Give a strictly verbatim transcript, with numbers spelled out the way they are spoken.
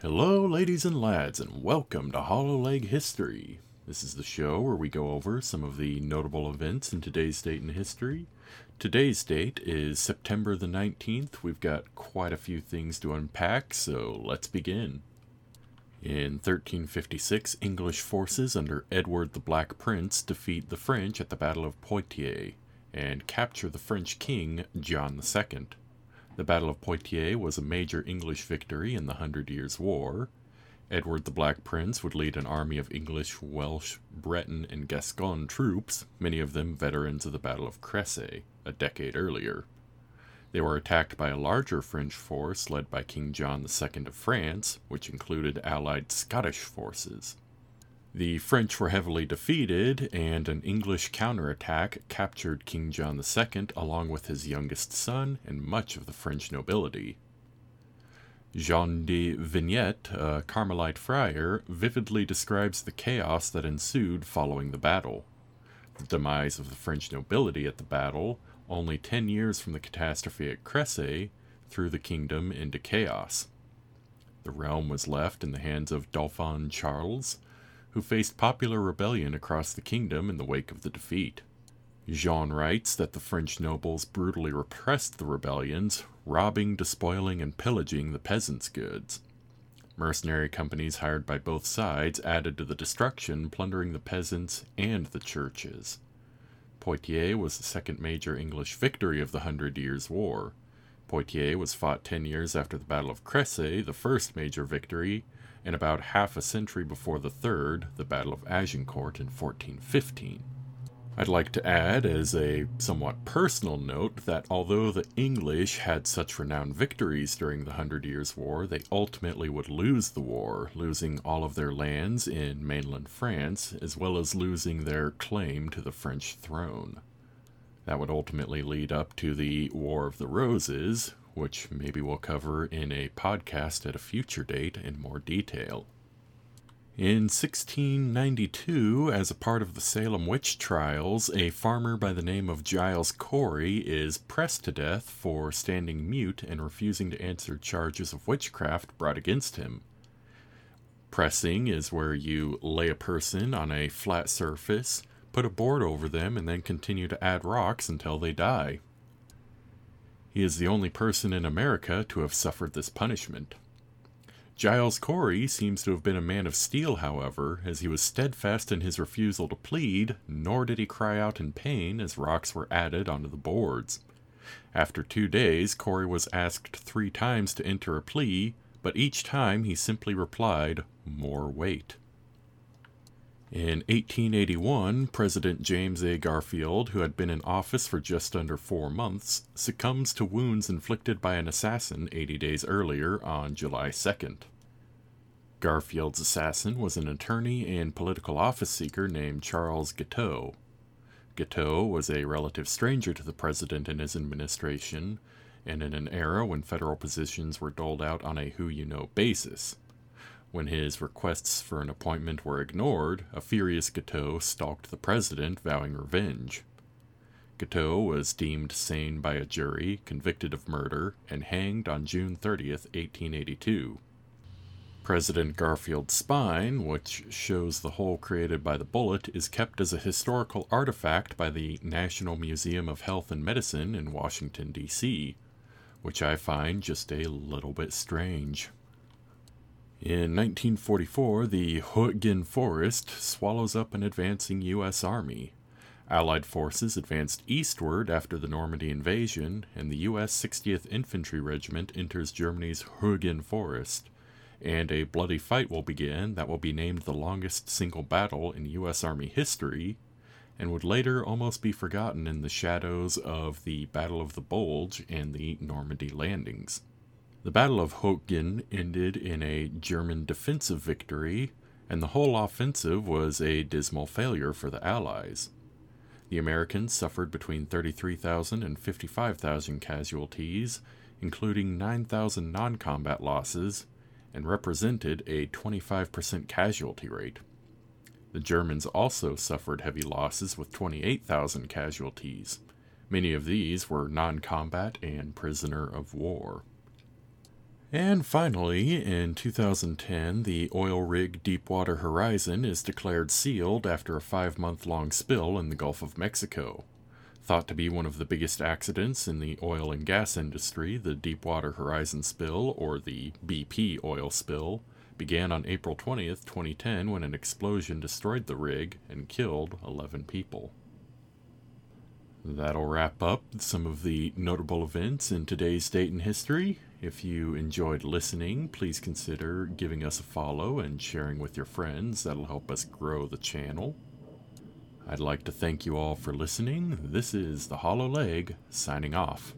Hello, ladies and lads, and welcome to Hollow Leg History. This is the show where we go over some of the notable events in today's date in history. Today's date is September the nineteenth. We've got quite a few things to unpack, so let's begin. In thirteen fifty-six, English forces under Edward the Black Prince defeat the French at the Battle of Poitiers and capture the French king, John the Second. The Battle of Poitiers was a major English victory in the Hundred Years' War. Edward the Black Prince would lead an army of English, Welsh, Breton, and Gascon troops, many of them veterans of the Battle of Crécy, a decade earlier. They were attacked by a larger French force led by King John the Second of France, which included allied Scottish forces. The French were heavily defeated, and an English counterattack captured King John the Second along with his youngest son and much of the French nobility. Jean de Vignette, a Carmelite friar, vividly describes the chaos that ensued following the battle. The demise of the French nobility at the battle, only ten years from the catastrophe at Crécy, threw the kingdom into chaos. The realm was left in the hands of Dauphin Charles, who faced popular rebellion across the kingdom in the wake of the defeat. Jean writes that the French nobles brutally repressed the rebellions, robbing, despoiling, and pillaging the peasants' goods. Mercenary companies hired by both sides added to the destruction, plundering the peasants and the churches. Poitiers was the second major English victory of the Hundred Years' War. Poitiers was fought ten years after the Battle of Crécy, the first major victory, and about half a century before the third, the Battle of Agincourt in fourteen fifteen. I'd like to add, as a somewhat personal note, that although the English had such renowned victories during the Hundred Years' War, they ultimately would lose the war, losing all of their lands in mainland France, as well as losing their claim to the French throne. That would ultimately lead up to the War of the Roses, which maybe we'll cover in a podcast at a future date in more detail. In sixteen ninety-two, as a part of the Salem Witch Trials, a farmer by the name of Giles Corey is pressed to death for standing mute and refusing to answer charges of witchcraft brought against him. Pressing is where you lay a person on a flat surface, put a board over them, and then continue to add rocks until they die. He is the only person in America to have suffered this punishment. Giles Corey seems to have been a man of steel, however, as he was steadfast in his refusal to plead, nor did he cry out in pain as rocks were added onto the boards. After two days, Corey was asked three times to enter a plea, but each time he simply replied, "More weight." In eighteen eighty-one, President James A. Garfield, who had been in office for just under four months, succumbs to wounds inflicted by an assassin eighty days earlier on July second. Garfield's assassin was an attorney and political office seeker named Charles Guiteau. Guiteau was a relative stranger to the president and his administration, and in an era when federal positions were doled out on a who-you-know basis. When his requests for an appointment were ignored, a furious Guiteau stalked the president, vowing revenge. Guiteau was deemed sane by a jury, convicted of murder, and hanged on June thirtieth, eighteen eighty-two. President Garfield's spine, which shows the hole created by the bullet, is kept as a historical artifact by the National Museum of Health and Medicine in Washington, D C, which I find just a little bit strange. In nineteen forty-four, the Hürtgen Forest swallows up an advancing U S army. Allied forces advanced eastward after the Normandy invasion, and the U S sixtieth Infantry Regiment enters Germany's Hürtgen Forest, and a bloody fight will begin that will be named the longest single battle in U S Army history, and would later almost be forgotten in the shadows of the Battle of the Bulge and the Normandy landings. The Battle of Hürtgen ended in a German defensive victory, and the whole offensive was a dismal failure for the Allies. The Americans suffered between thirty-three thousand and fifty-five thousand casualties, including nine thousand non-combat losses, and represented a twenty-five percent casualty rate. The Germans also suffered heavy losses with twenty-eight thousand casualties. Many of these were non-combat and prisoner of war. And finally, in two thousand ten, the oil rig Deepwater Horizon is declared sealed after a five-month-long spill in the Gulf of Mexico. Thought to be one of the biggest accidents in the oil and gas industry, the Deepwater Horizon spill, or the B P oil spill, began on April twentieth, twenty ten, when an explosion destroyed the rig and killed eleven people. That'll wrap up some of the notable events in today's date in history. If you enjoyed listening, please consider giving us a follow and sharing with your friends. That'll help us grow the channel. I'd like to thank you all for listening. This is the Hollow Leg, signing off.